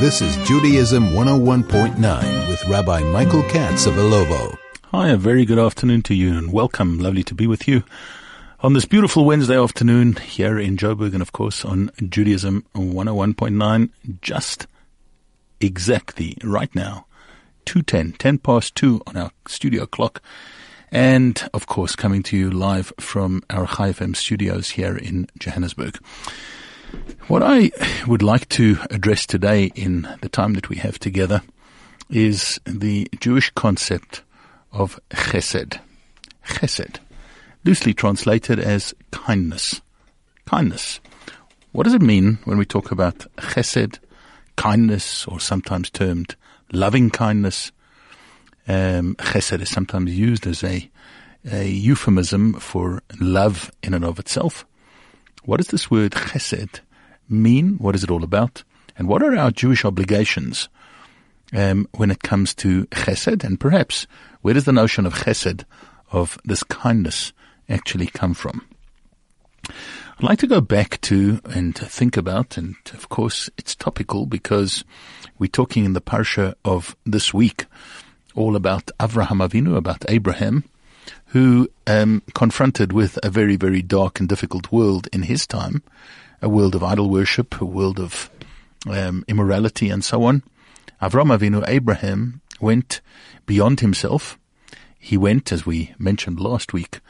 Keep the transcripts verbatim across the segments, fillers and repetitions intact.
This is Judaism one oh one point nine with Rabbi Michael Katz of Illovo. Hi, a very good afternoon to you and welcome. Lovely to be with you on this beautiful Wednesday afternoon here in Joburg and, of course, on Judaism one oh one point nine just exactly right now, two ten, ten past two on our studio clock. And, of course, coming to you live from our Chai F M studios here in Johannesburg. What I would like to address today in the time that we have together is the Jewish concept of chesed. Chesed, loosely translated as kindness. Kindness. What does it mean when we talk about chesed, kindness, or sometimes termed loving kindness? Um, chesed is sometimes used as a, a euphemism for love in and of itself. What does this word chesed mean? What is it all about? And what are our Jewish obligations um, when it comes to chesed? And perhaps, where does the notion of chesed, of this kindness, actually come from? I'd like to go back to and think about, and of course it's topical because we're talking in the parsha of this week all about Avraham Avinu, about Abraham, who um, confronted with a very, very dark and difficult world in his time, a world of idol worship, a world of um, immorality and so on. Avraham Avinu, Abraham, went beyond himself. He went, as we mentioned last week,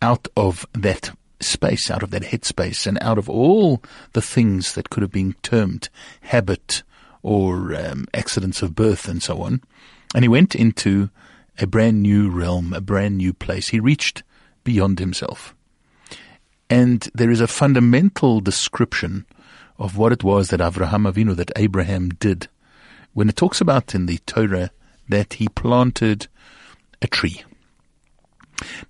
out of that space, out of that headspace, and out of all the things that could have been termed habit or um, accidents of birth and so on. And he went into a brand new realm, a brand new place. He reached beyond himself. And there is a fundamental description of what it was that Avraham Avinu, that Abraham did, when it talks about in the Torah that he planted a tree.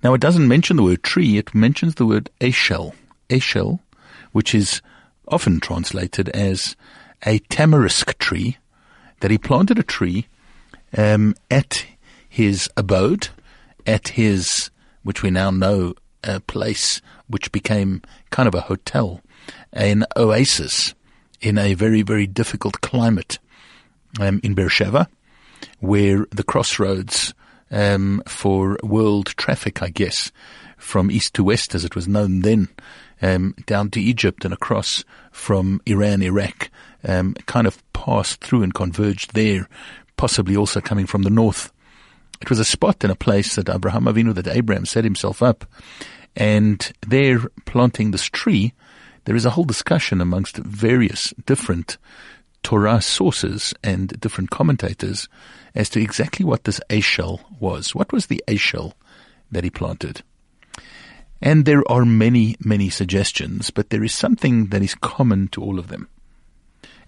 Now, it doesn't mention the word tree. It mentions the word eshel, eshel, which is often translated as a tamarisk tree, that he planted a tree um, at his abode, at his, which we now know, a place which became kind of a hotel, an oasis in a very, very difficult climate um, in Beersheba, where the crossroads um, for world traffic, I guess, from east to west, as it was known then, um, down to Egypt and across from Iran, Iraq, um, kind of passed through and converged there, possibly also coming from the north. It was a spot and a place that Avraham Avinu, that Abraham set himself up. And there, planting this tree, there is a whole discussion amongst various different Torah sources and different commentators as to exactly what this eshel was. What was the eshel that he planted? And there are many, many suggestions, but there is something that is common to all of them.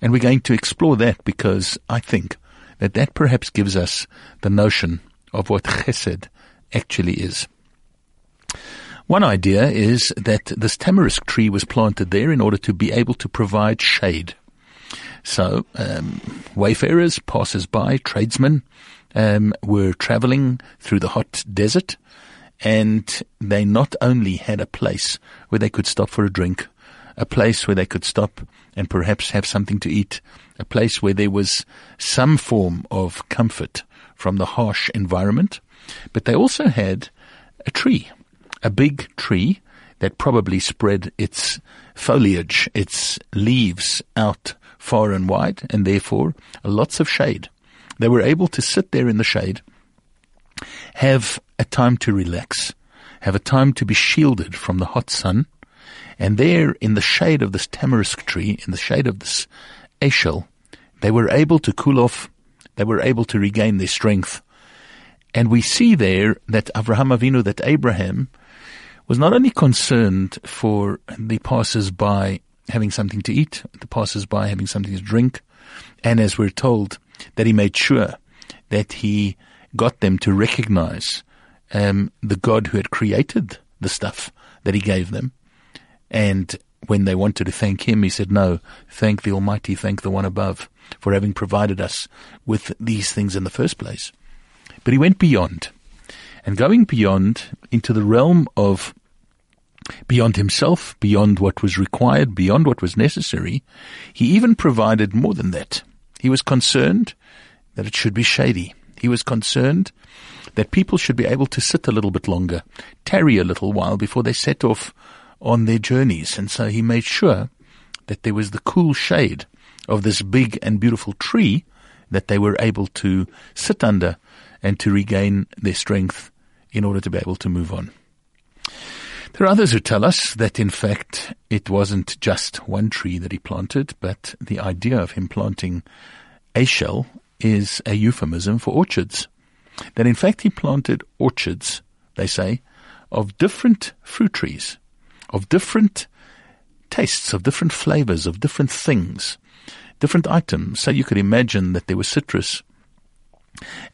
And we're going to explore that because I think that that perhaps gives us the notion of what chesed actually is. One idea is that this tamarisk tree was planted there in order to be able to provide shade. So um, wayfarers, passers-by, tradesmen um, were traveling through the hot desert, and they not only had a place where they could stop for a drink, a place where they could stop and perhaps have something to eat, a place where there was some form of comfort from the harsh environment, but they also had a tree. A big tree that probably spread its foliage, its leaves out far and wide, and therefore lots of shade. They were able to sit there in the shade, have a time to relax, have a time to be shielded from the hot sun, and there in the shade of this tamarisk tree, in the shade of this eshel, they were able to cool off, they were able to regain their strength. And we see there that Avraham Avinu, that Abraham, was not only concerned for the passers-by having something to eat, the passers-by having something to drink, and as we're told, that he made sure that he got them to recognize um, the God who had created the stuff that he gave them. And when they wanted to thank him, he said, no, thank the Almighty, thank the one above for having provided us with these things in the first place. But he went beyond, and going beyond into the realm of beyond himself, beyond what was required, beyond what was necessary, he even provided more than that. He was concerned that it should be shady. He was concerned that people should be able to sit a little bit longer, tarry a little while before they set off on their journeys. And so he made sure that there was the cool shade of this big and beautiful tree that they were able to sit under and to regain their strength in order to be able to move on. There are others who tell us that, in fact, it wasn't just one tree that he planted, but the idea of him planting eshel is a euphemism for orchards. That, in fact, he planted orchards, they say, of different fruit trees, of different tastes, of different flavors, of different things, different items. So you could imagine that there was citrus,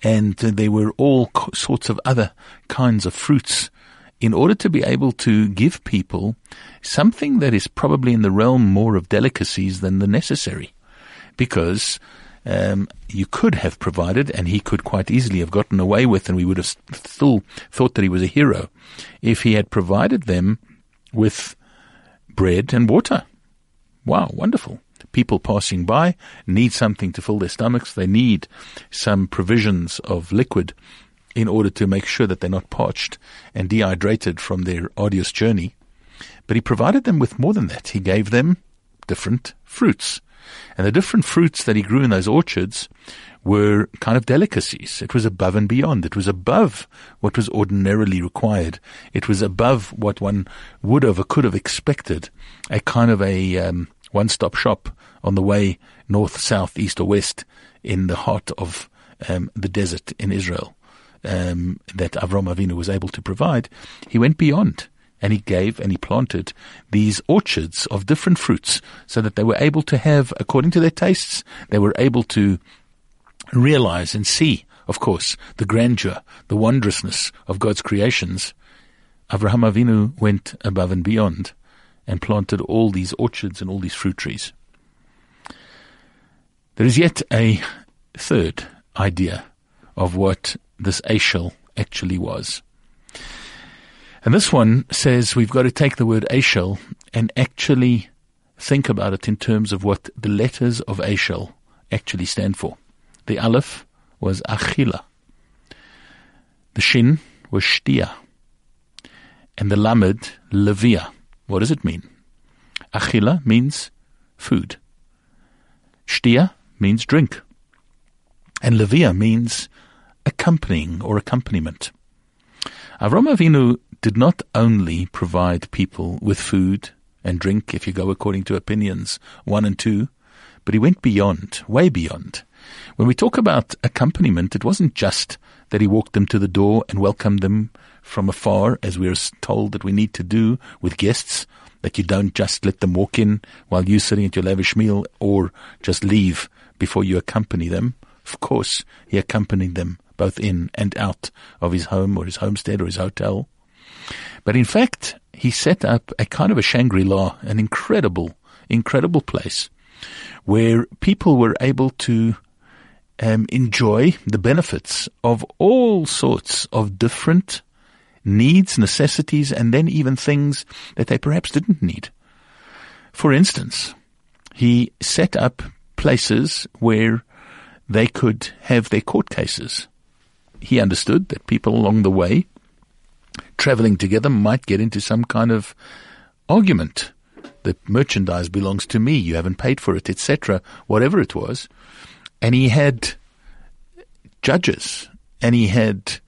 and there were all sorts of other kinds of fruits, in order to be able to give people something that is probably in the realm more of delicacies than the necessary, because um, you could have provided, and he could quite easily have gotten away with, and we would have still thought that he was a hero, if he had provided them with bread and water. Wow, wonderful. People passing by need something to fill their stomachs. They need some provisions of liquid in order to make sure that they're not parched and dehydrated from their arduous journey. But he provided them with more than that. He gave them different fruits. And the different fruits that he grew in those orchards were kind of delicacies. It was above and beyond. It was above what was ordinarily required. It was above what one would have or could have expected, a kind of a um, one-stop shop on the way north, south, east, or west in the heart of um, the desert in Israel. Um, that Avraham Avinu was able to provide, he went beyond, and he gave and he planted these orchards of different fruits, so that they were able to have, according to their tastes, they were able to realize and see, of course, the grandeur, the wondrousness of God's creations. Avraham Avinu went above and beyond and planted all these orchards and all these fruit trees. There is yet a third idea of what this eshel actually was. And this one says we've got to take the word eshel and actually think about it in terms of what the letters of eshel actually stand for. The aleph was achila, the shin was shtia, and the lamed, levia. What does it mean? Achila means food, shtia means drink, and levia means accompanying or accompaniment. Avraham Avinu did not only provide people with food and drink, if you go according to opinions one and two, but he went beyond, way beyond. When we talk about accompaniment, it wasn't just that he walked them to the door and welcomed them from afar, as we are told that we need to do with guests, that you don't just let them walk in while you're sitting at your lavish meal, or just leave before you accompany them. Of course, he accompanied them both in and out of his home or his homestead or his hotel. But in fact, he set up a kind of a Shangri-La, an incredible, incredible place where people were able to um, enjoy the benefits of all sorts of different needs, necessities, and then even things that they perhaps didn't need. For instance, he set up places where they could have their court cases. He understood that people along the way, traveling together, might get into some kind of argument. The merchandise belongs to me, you haven't paid for it, et cetera, whatever it was. And he had judges, and he had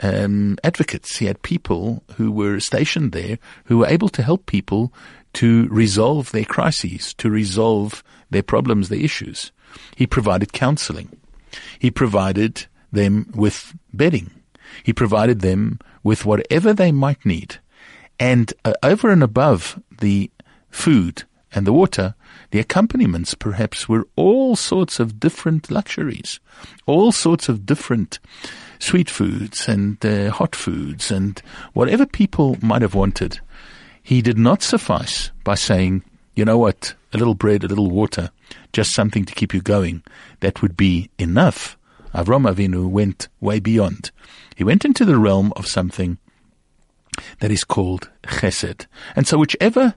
um, advocates, he had people who were stationed there who were able to help people to resolve their crises, to resolve their problems, their issues. He provided counseling. He provided them with bedding. He provided them with whatever they might need. And uh, over and above the food and the water, the accompaniments perhaps were all sorts of different luxuries, all sorts of different sweet foods and uh, hot foods and whatever people might have wanted. He did not suffice by saying, you know what, a little bread, a little water, just something to keep you going. That would be enough. Avraham Avinu went way beyond. He went into the realm of something that is called chesed. And so whichever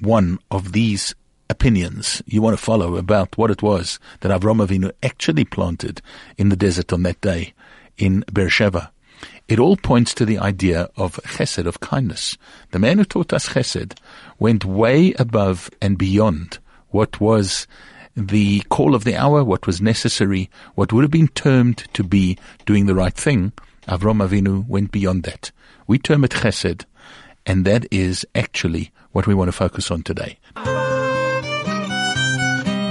one of these opinions you want to follow about what it was that Avraham Avinu actually planted in the desert on that day in Beersheba, it all points to the idea of chesed, of kindness. The man who taught us chesed went way above and beyond what was the call of the hour, what was necessary, what would have been termed to be doing the right thing. Avraham Avinu went beyond that. We term it chesed, and that is actually what we want to focus on today.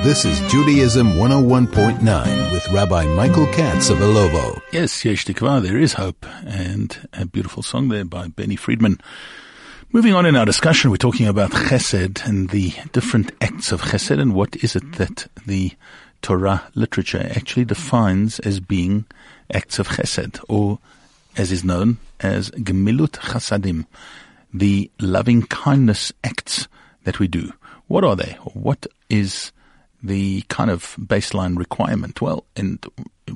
This is Judaism one oh one point nine with Rabbi Michael Katz of Illovo. Yes, Yesh Tikva, there is hope, and a beautiful song there by Benny Friedman. Moving on in our discussion, we're talking about chesed and the different acts of chesed and what is it that the Torah literature actually defines as being acts of chesed, or as is known as gemilut chasadim, the loving kindness acts that we do. What are they? What is the kind of baseline requirement? Well, and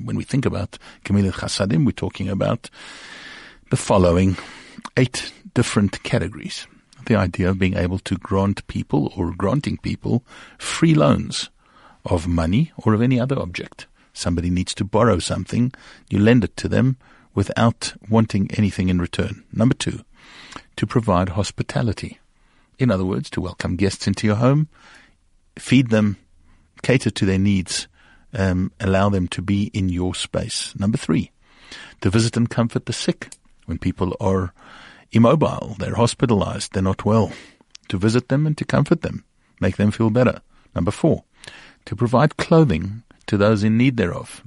when we think about gemilut chasadim, we're talking about the following eight different categories. The idea of being able to grant people or granting people free loans of money or of any other object. Somebody needs to borrow something, you lend it to them without wanting anything in return. Number two, to provide hospitality. In other words, to welcome guests into your home, feed them, cater to their needs, um, allow them to be in your space. Number three, to visit and comfort the sick. When people are immobile, they're hospitalized, they're not well, to visit them and to comfort them, make them feel better. Number four, to provide clothing to those in need thereof.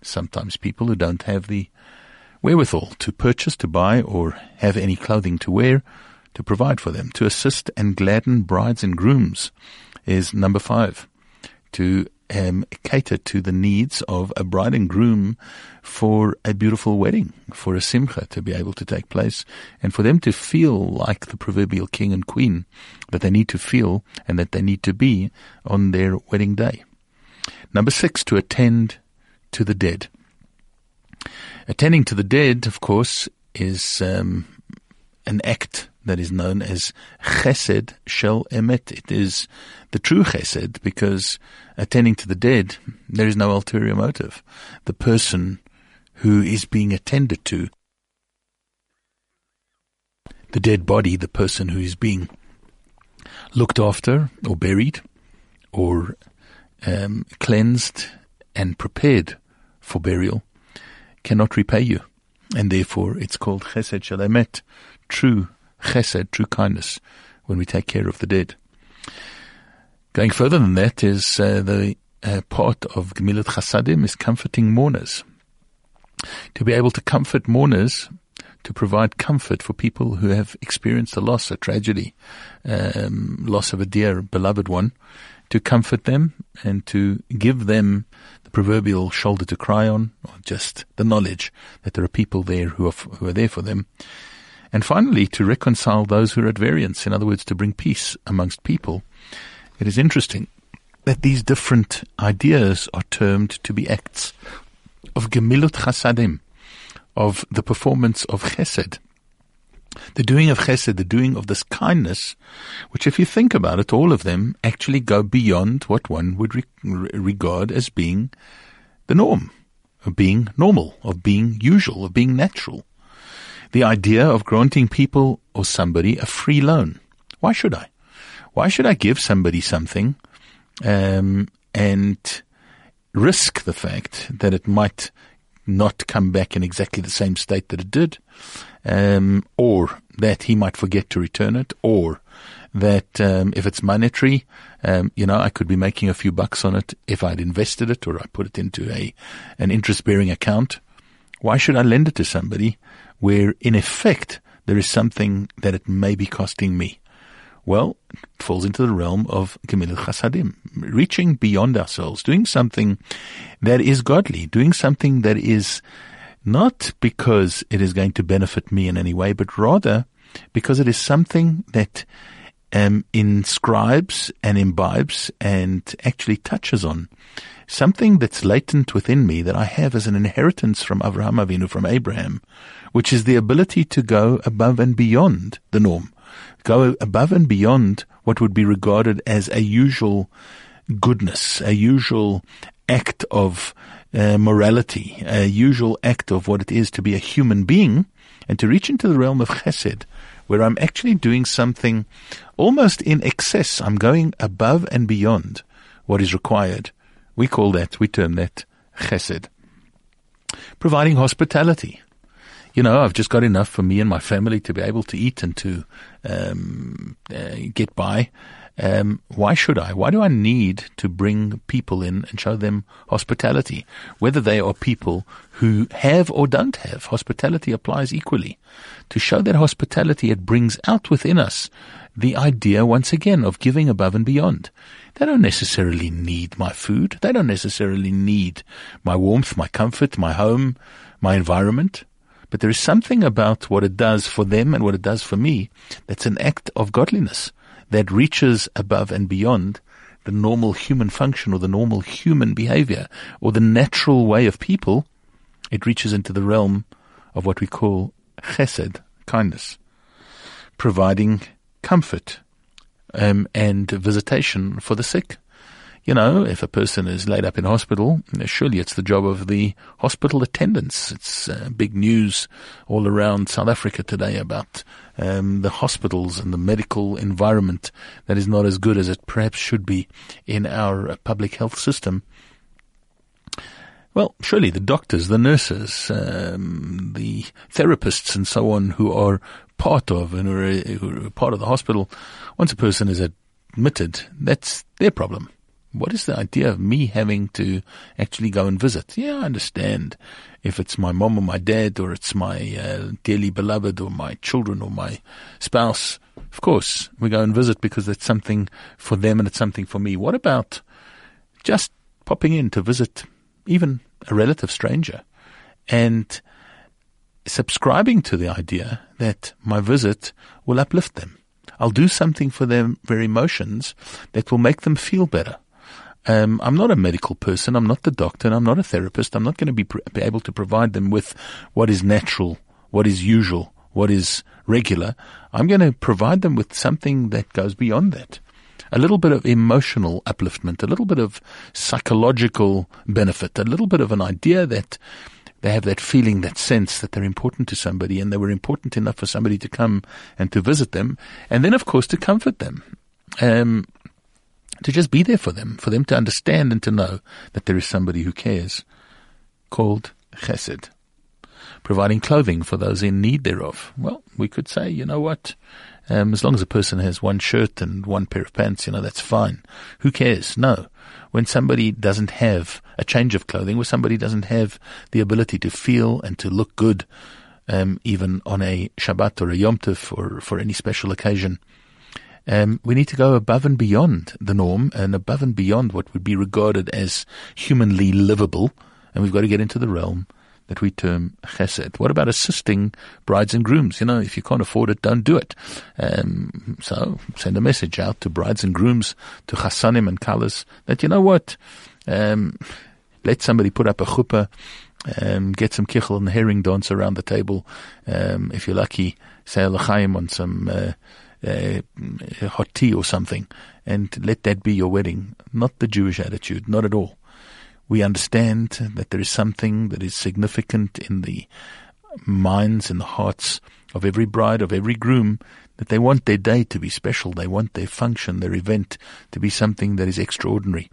Sometimes people who don't have the wherewithal to purchase, to buy, or have any clothing to wear, to provide for them. To assist and gladden brides and grooms is number five. To um, cater to the needs of a bride and groom for a beautiful wedding, for a simcha to be able to take place, and for them to feel like the proverbial king and queen that they need to feel and that they need to be on their wedding day. Number six, to attend to the dead. Attending to the dead, of course, is um, an act that is known as Chesed Shel Emet. It is the true chesed, because attending to the dead, there is no ulterior motive. The person who is being attended to, the dead body, the person who is being looked after or buried or um, cleansed and prepared for burial, cannot repay you. And therefore, it's called Chesed Shel Emet, true chesed, true kindness, when we take care of the dead. Going further than that is uh, the uh, part of Gemilut Chasadim is comforting mourners. To be able to comfort mourners, to provide comfort for people who have experienced a loss, a tragedy, um, loss of a dear, beloved one, to comfort them and to give them the proverbial shoulder to cry on, or just the knowledge that there are people there who are, f- who are there for them. And finally, to reconcile those who are at variance, in other words, to bring peace amongst people. It is interesting that these different ideas are termed to be acts of gemilut chasadim, of the performance of chesed, the doing of chesed, the doing of this kindness, which, if you think about it, all of them actually go beyond what one would re- regard as being the norm, of being normal, of being usual, of being natural. The idea of granting people or somebody a free loan. Why should I? Why should I give somebody something um, and risk the fact that it might not come back in exactly the same state that it did, um, or that he might forget to return it, or that um, if it's monetary, um, you know, I could be making a few bucks on it if I'd invested it or I put it into a an interest-bearing account. Why should I lend it to somebody where, in effect, there is something that it may be costing me? Well, it falls into the realm of Gemilut Chasadim, reaching beyond ourselves, doing something that is godly, doing something that is not because it is going to benefit me in any way, but rather because it is something that um, inscribes and imbibes and actually touches on something that's latent within me that I have as an inheritance from Avraham Avinu, from Abraham, which is the ability to go above and beyond the norm, go above and beyond what would be regarded as a usual goodness, a usual act of uh, morality, a usual act of what it is to be a human being, and to reach into the realm of chesed, where I'm actually doing something almost in excess. I'm going above and beyond what is required. We call that, we term that chesed. Providing hospitality. You know, I've just got enough for me and my family to be able to eat and to um, uh, get by. Um, why should I? Why do I need to bring people in and show them hospitality, whether they are people who have or don't have? Hospitality applies equally. To show that hospitality, it brings out within us the idea, once again, of giving above and beyond. They don't necessarily need my food. They don't necessarily need my warmth, my comfort, my home, my environment. But there is something about what it does for them and what it does for me that's an act of godliness that reaches above and beyond the normal human function or the normal human behavior or the natural way of people. It reaches into the realm of what we call chesed, kindness. Providing comfort um, and visitation for the sick. You know, if a person is laid up in hospital, surely it's the job of the hospital attendants. It's uh, big news all around South Africa today about um, the hospitals and the medical environment that is not as good as it perhaps should be in our uh, public health system. Well, surely the doctors, the nurses, um, the therapists and so on who are part of and who are, who are part of the hospital, once a person is admitted, that's their problem. What is the idea of me having to actually go and visit? Yeah, I understand if it's my mom or my dad or it's my uh, dearly beloved or my children or my spouse. Of course, we go and visit because it's something for them and it's something for me. What about just popping in to visit even a relative stranger and subscribing to the idea that my visit will uplift them? I'll do something for them, their emotions that will make them feel better. Um, I'm not a medical person. I'm not the doctor. And I'm not a therapist. I'm not going to be, pr- be able to provide them with what is natural, what is usual, what is regular. I'm going to provide them with something that goes beyond that. A little bit of emotional upliftment, a little bit of psychological benefit, a little bit of an idea that they have that feeling, that sense that they're important to somebody and they were important enough for somebody to come and to visit them. And then, of course, to comfort them. Um, to just be there for them, for them to understand and to know that there is somebody who cares, called chesed. Providing clothing for those in need thereof. Well, we could say, you know what, um, as long as a person has one shirt and one pair of pants, you know, that's fine. Who cares? No. When somebody doesn't have a change of clothing, when somebody doesn't have the ability to feel and to look good, um, even on a Shabbat or a Yom Tov or for any special occasion, Um, we need to go above and beyond the norm and above and beyond what would be regarded as humanly livable. And we've got to get into the realm that we term chesed. What about assisting brides and grooms? You know, if you can't afford it, don't do it. Um, so send a message out to brides and grooms, to chasanim and khalas, that, you know what, um, let somebody put up a chuppah, um, get some kichel and herring dance around the table. Um, if you're lucky, say a l'chaim on some Uh, Uh, hot tea or something, and let that be your wedding. Not the Jewish attitude, not at all. We understand that there is something that is significant in the minds and the hearts of every bride, of every groom, that they want their day to be special. They want their function, their event to be something that is extraordinary.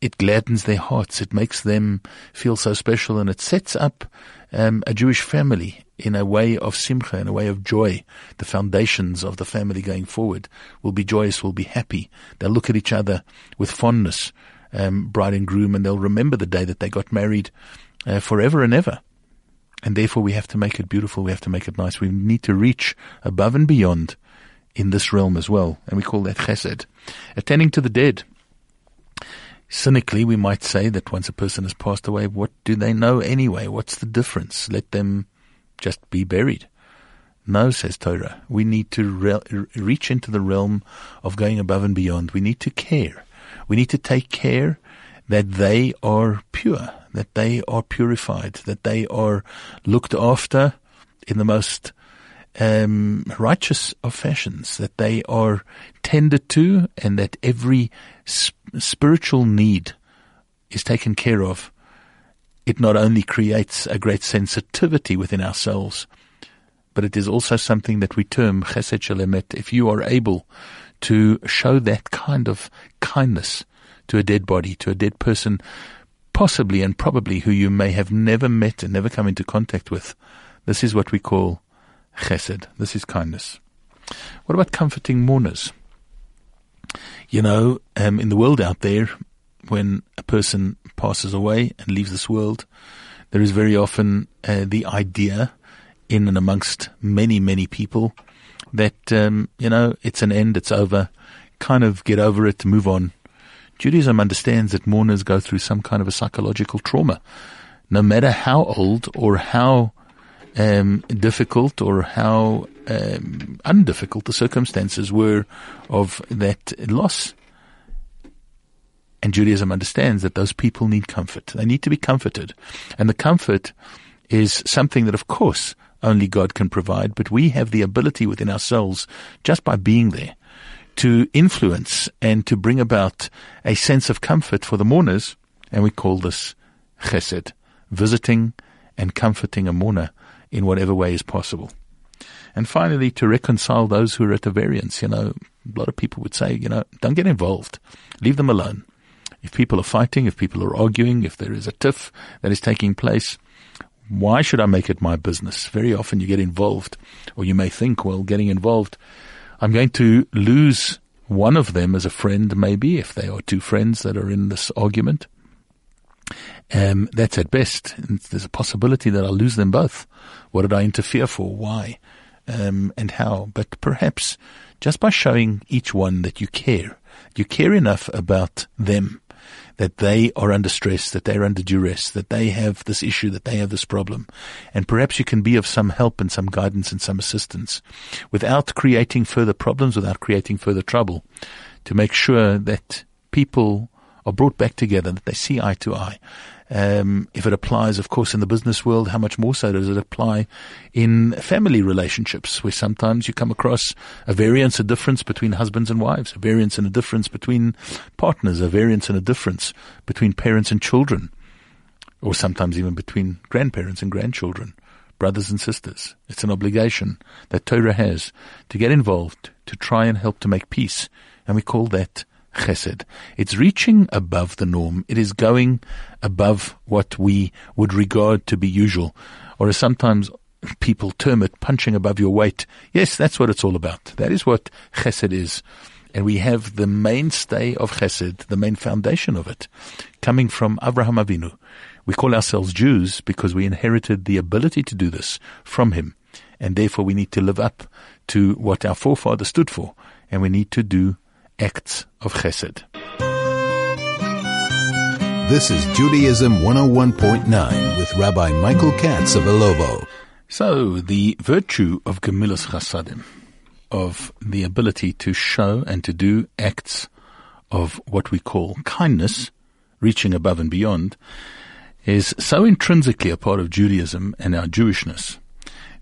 It gladdens their hearts. It makes them feel so special, and it sets up um, a Jewish family in a way of simcha, in a way of joy. The foundations of the family going forward will be joyous, will be happy. They'll look at each other with fondness, um, bride and groom, and they'll remember the day that they got married uh, forever and ever. And therefore we have to make it beautiful. We have to make it nice. We need to reach above and beyond in this realm as well. And we call that chesed. Attending to the dead. Cynically, we might say that once a person has passed away, what do they know anyway? What's the difference? Let them just be buried. No, says Torah. We need to re- reach into the realm of going above and beyond. We need to care. We need to take care that they are pure, that they are purified, that they are looked after in the most um, righteous of fashions, that they are tended to, and that every sp- spiritual need is taken care of. It not only creates a great sensitivity within ourselves, but it is also something that we term Chesed Shel Emet. If you are able to show that kind of kindness to a dead body, to a dead person, possibly and probably who you may have never met and never come into contact with, this is what we call chesed. This is kindness. What about comforting mourners? You know, um, in the world out there, when a person passes away and leaves this world, there is very often uh, the idea in and amongst many, many people that, um, you know, it's an end, it's over, kind of get over it, move on. Judaism understands that mourners go through some kind of a psychological trauma, no matter how old or how um, difficult or how um, undifficult the circumstances were of that loss. And Judaism understands that those people need comfort. They need to be comforted. And the comfort is something that, of course, only God can provide, but we have the ability within ourselves, just by being there, to influence and to bring about a sense of comfort for the mourners, and we call this chesed, visiting and comforting a mourner in whatever way is possible. And finally, to reconcile those who are at a variance. You know, a lot of people would say, you know, don't get involved, leave them alone. If people are fighting, if people are arguing, if there is a tiff that is taking place, why should I make it my business? Very often you get involved, or you may think, well, getting involved, I'm going to lose one of them as a friend, maybe, if they are two friends that are in this argument. Um, that's at best. And there's a possibility that I'll lose them both. What did I interfere for? Why? Um, and how? But perhaps just by showing each one that you care, you care enough about them, that they are under stress, that they're under duress, that they have this issue, that they have this problem. And perhaps you can be of some help and some guidance and some assistance without creating further problems, without creating further trouble, to make sure that people are brought back together, that they see eye to eye. Um, if it applies, of course, in the business world, how much more so does it apply in family relationships, where sometimes you come across a variance, a difference between husbands and wives, a variance and a difference between partners, a variance and a difference between parents and children, or sometimes even between grandparents and grandchildren, brothers and sisters. It's an obligation that Torah has to get involved, to try and help to make peace, and we call that chesed. It's reaching above the norm. It is going above what we would regard to be usual, or as sometimes people term it, punching above your weight. Yes, that's what it's all about. That is what chesed is. And we have the mainstay of chesed, the main foundation of it, coming from Avraham Avinu. We call ourselves Jews because we inherited the ability to do this from him, and therefore we need to live up to what our forefathers stood for, and we need to do acts of chesed. This is Judaism one oh one point nine with Rabbi Michael Katz of Illovo. So, the virtue of gemilut chasadim, of the ability to show and to do acts of what we call kindness, reaching above and beyond, is so intrinsically a part of Judaism and our Jewishness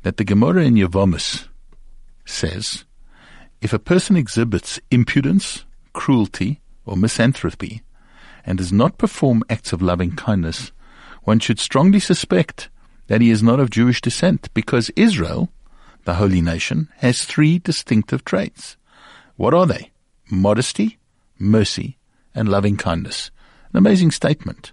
that the Gemara in Yevamos says, if a person exhibits impudence, cruelty, or misanthropy, and does not perform acts of loving kindness, one should strongly suspect that he is not of Jewish descent, because Israel, the holy nation, has three distinctive traits. What are they? Modesty, mercy, and loving kindness. An amazing statement.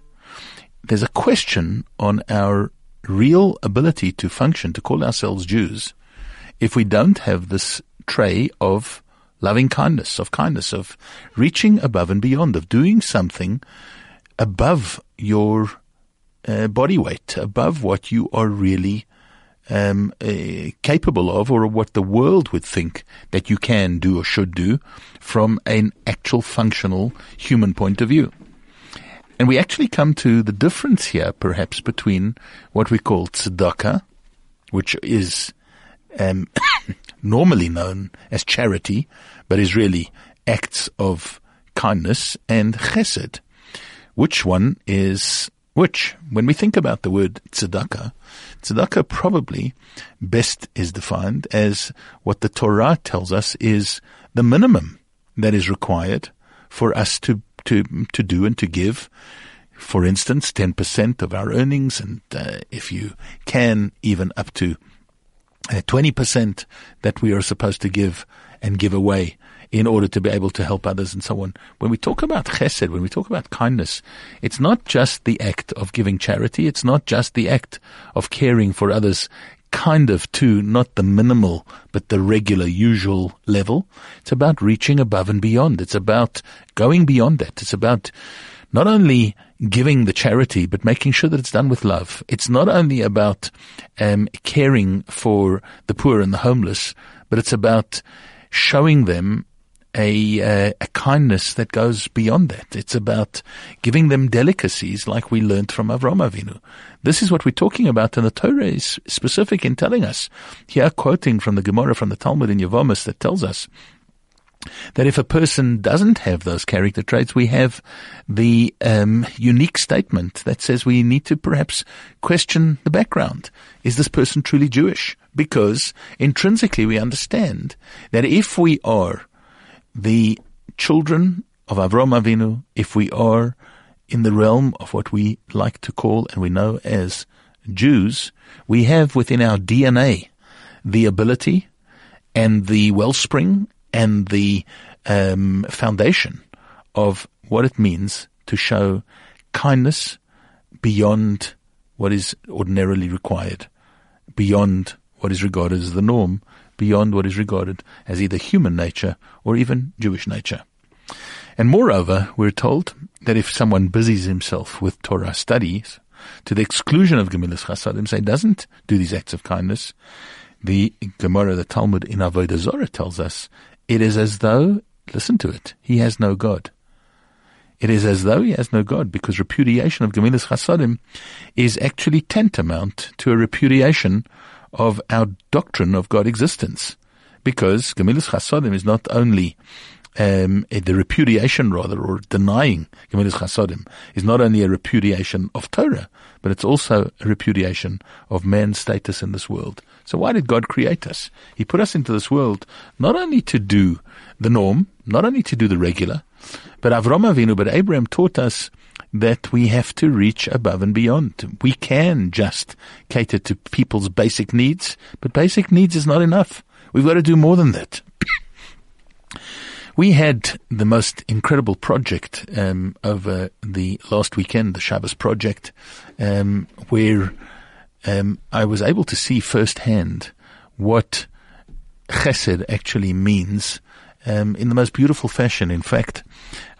There's a question on our real ability to function, to call ourselves Jews, if we don't have this tray of loving kindness, of kindness, of reaching above and beyond, of doing something above your uh, body weight, above what you are really um, uh, capable of, or what the world would think that you can do or should do from an actual functional human point of view. And we actually come to the difference here, perhaps, between what we call tzedakah, which is um normally known as charity, but is really acts of kindness, and chesed. Which one is Which, when we think about the word tzedakah, tzedakah probably best is defined as what the Torah tells us is the minimum that is required for us to to, to do and to give. For instance, ten percent of our earnings, and uh, if you can, even up to uh, twenty percent that we are supposed to give and give away in order to be able to help others and so on. When we talk about chesed, when we talk about kindness, it's not just the act of giving charity. It's not just the act of caring for others, kind of to not the minimal, but the regular, usual level. It's about reaching above and beyond. It's about going beyond that. It's about not only giving the charity, but making sure that it's done with love. It's not only about um, caring for the poor and the homeless, but it's about showing them A, uh, a kindness that goes beyond that. It's about giving them delicacies like we learned from Avraham Avinu. This is what we're talking about, and the Torah is specific in telling us. Here, quoting from the Gemara, from the Talmud in Yevamos, that tells us that if a person doesn't have those character traits, we have the um, unique statement that says we need to perhaps question the background. Is this person truly Jewish? Because intrinsically we understand that if we are the children of Avraham Avinu, if we are in the realm of what we like to call and we know as Jews, we have within our D N A the ability and the wellspring and the um, foundation of what it means to show kindness beyond what is ordinarily required, beyond what is regarded as the norm, beyond what is regarded as either human nature or even Jewish nature. And moreover, we're told that if someone busies himself with Torah studies to the exclusion of gemilut chasadim, say doesn't do these acts of kindness, the Gemara, the Talmud in Avodah Zarah tells us, it is as though, listen to it, he has no God. It is as though he has no God, because repudiation of gemilut chasadim is actually tantamount to a repudiation of our doctrine of God existence, because gemilut chasadim is not only um, the repudiation, rather, or denying gemilut chasadim is not only a repudiation of Torah, but it's also a repudiation of man's status in this world. So why did God create us? He put us into this world not only to do the norm, not only to do the regular, but Avraham Avinu, but Abraham taught us that we have to reach above and beyond. We can just cater to people's basic needs, but basic needs is not enough. We've got to do more than that. We had the most incredible project um, over the last weekend, the Shabbos project, um, where um, I was able to see firsthand what chesed actually means, Um, in the most beautiful fashion. In fact,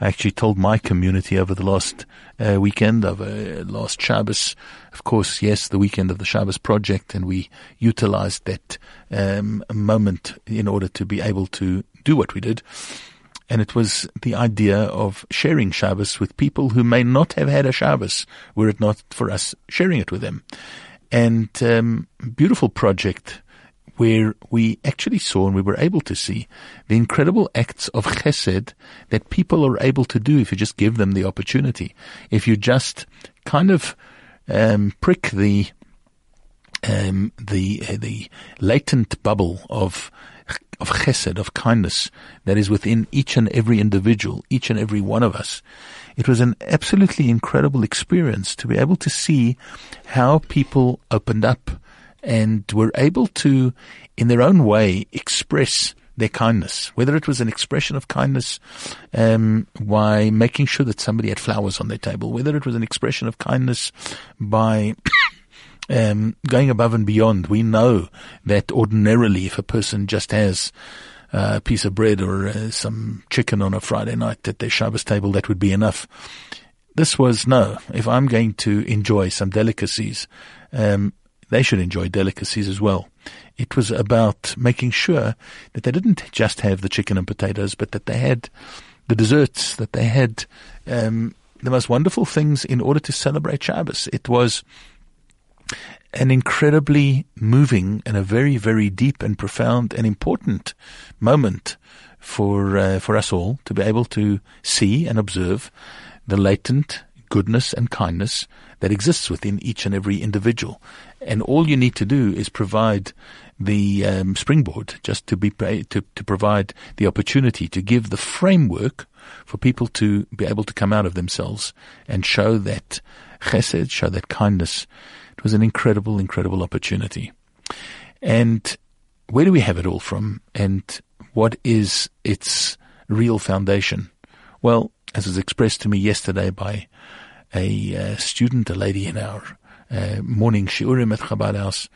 I actually told my community over the last uh, weekend, over uh, last Shabbos, of course, yes, the weekend of the Shabbos project, and we utilized that um, moment in order to be able to do what we did. And it was the idea of sharing Shabbos with people who may not have had a Shabbos were it not for us sharing it with them. And um, beautiful project, where we actually saw and we were able to see the incredible acts of chesed that people are able to do if you just give them the opportunity. If you just kind of um, prick the um, the uh, the latent bubble of of chesed, of kindness, that is within each and every individual, each and every one of us. It was an absolutely incredible experience to be able to see how people opened up and were able to, in their own way, express their kindness, whether it was an expression of kindness um, by making sure that somebody had flowers on their table, whether it was an expression of kindness by um, going above and beyond. We know that ordinarily if a person just has a piece of bread or uh, some chicken on a Friday night at their Shabbos table, that would be enough. This was, no, if I'm going to enjoy some delicacies, um they should enjoy delicacies as well. It was about making sure that they didn't just have the chicken and potatoes, but that they had the desserts, that they had um, the most wonderful things in order to celebrate Shabbos. It was an incredibly moving and a very, very deep and profound and important moment for uh, for us all to be able to see and observe the latent goodness and kindness that exists within each and every individual. And all you need to do is provide the um, springboard, just to be to, to provide the opportunity, to give the framework for people to be able to come out of themselves and show that chesed, show that kindness. It was an incredible, incredible opportunity. And where do we have it all from? And what is its real foundation? Well, as was expressed to me yesterday by a uh, student, a lady in our uh, morning shiurim at Chabad House,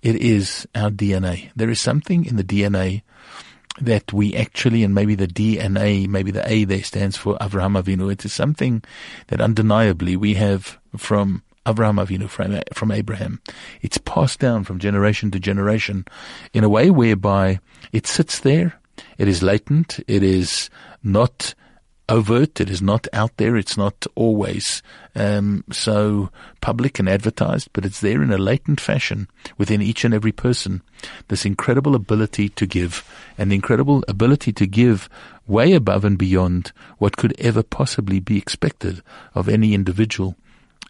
it is our D N A. There is something in the D N A that we actually, and maybe the D N A, maybe the A there stands for Avraham Avinu. It is something that undeniably we have from Avraham Avinu, from, from Abraham. It's passed down from generation to generation in a way whereby it sits there, it is latent, it is not overt, it is not out there, it's not always um, so public and advertised, but it's there in a latent fashion within each and every person. This incredible ability to give, and the incredible ability to give way above and beyond what could ever possibly be expected of any individual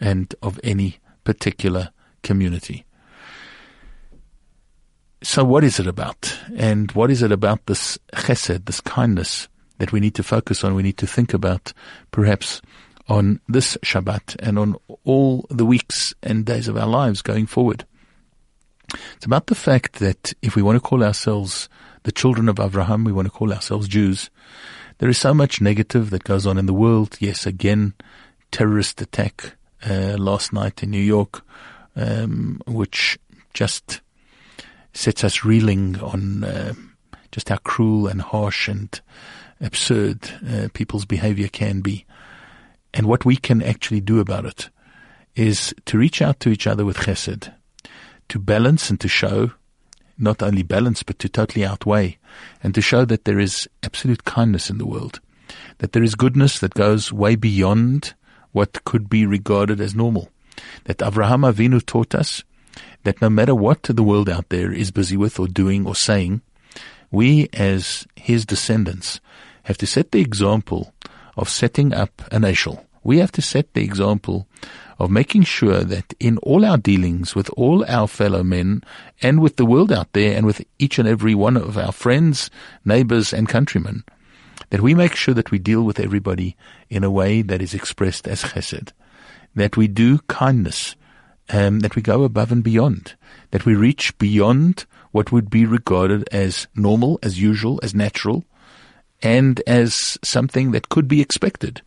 and of any particular community. So what is it about? And what is it about this chesed, this kindness, that we need to focus on, we need to think about, perhaps on this Shabbat and on all the weeks and days of our lives going forward? It's about the fact that if we want to call ourselves the children of Avraham, we want to call ourselves Jews, there is so much negative that goes on in the world. Yes, again, terrorist attack uh, last night in New York, um, which just sets us reeling on uh, just how cruel and harsh and absurd uh, people's behavior can be. And what we can actually do about it is to reach out to each other with chesed, to balance and to show, not only balance, but to totally outweigh, and to show that there is absolute kindness in the world, that there is goodness that goes way beyond what could be regarded as normal, that Avraham Avinu taught us that no matter what the world out there is busy with or doing or saying, we as his descendants have to set the example of setting up an eshel. We have to set the example of making sure that in all our dealings with all our fellow men and with the world out there and with each and every one of our friends, neighbors and countrymen, that we make sure that we deal with everybody in a way that is expressed as chesed, that we do kindness, um, that we go above and beyond, that we reach beyond what would be regarded as normal, as usual, as natural, and as something that could be expected.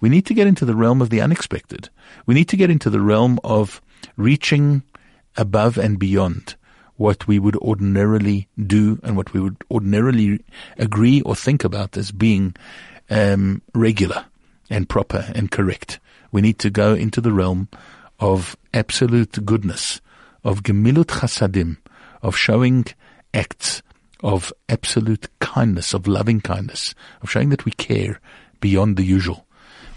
We need to get into the realm of the unexpected. We need to get into the realm of reaching above and beyond what we would ordinarily do and what we would ordinarily agree or think about as being um, regular and proper and correct. We need to go into the realm of absolute goodness, of gemilut chasadim, of showing acts of absolute kindness, of loving kindness, of showing that we care beyond the usual,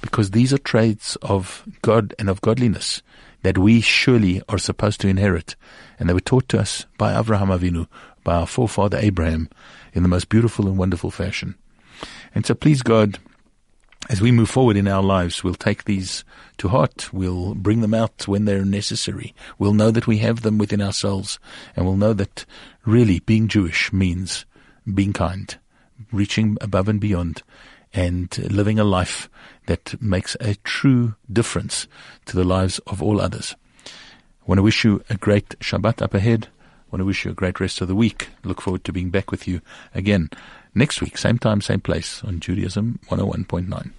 because these are traits of God and of godliness that we surely are supposed to inherit, and they were taught to us by Avraham Avinu, by our forefather Abraham, in the most beautiful and wonderful fashion. And so please God, as we move forward in our lives, we'll take these to heart, we'll bring them out when they're necessary, we'll know that we have them within ourselves, and we'll know that really being Jewish means being kind, reaching above and beyond, and living a life that makes a true difference to the lives of all others. I want to wish you a great Shabbat up ahead. I want to wish you a great rest of the week. Look forward to being back with you again next week, same time, same place, on Judaism one oh one point nine.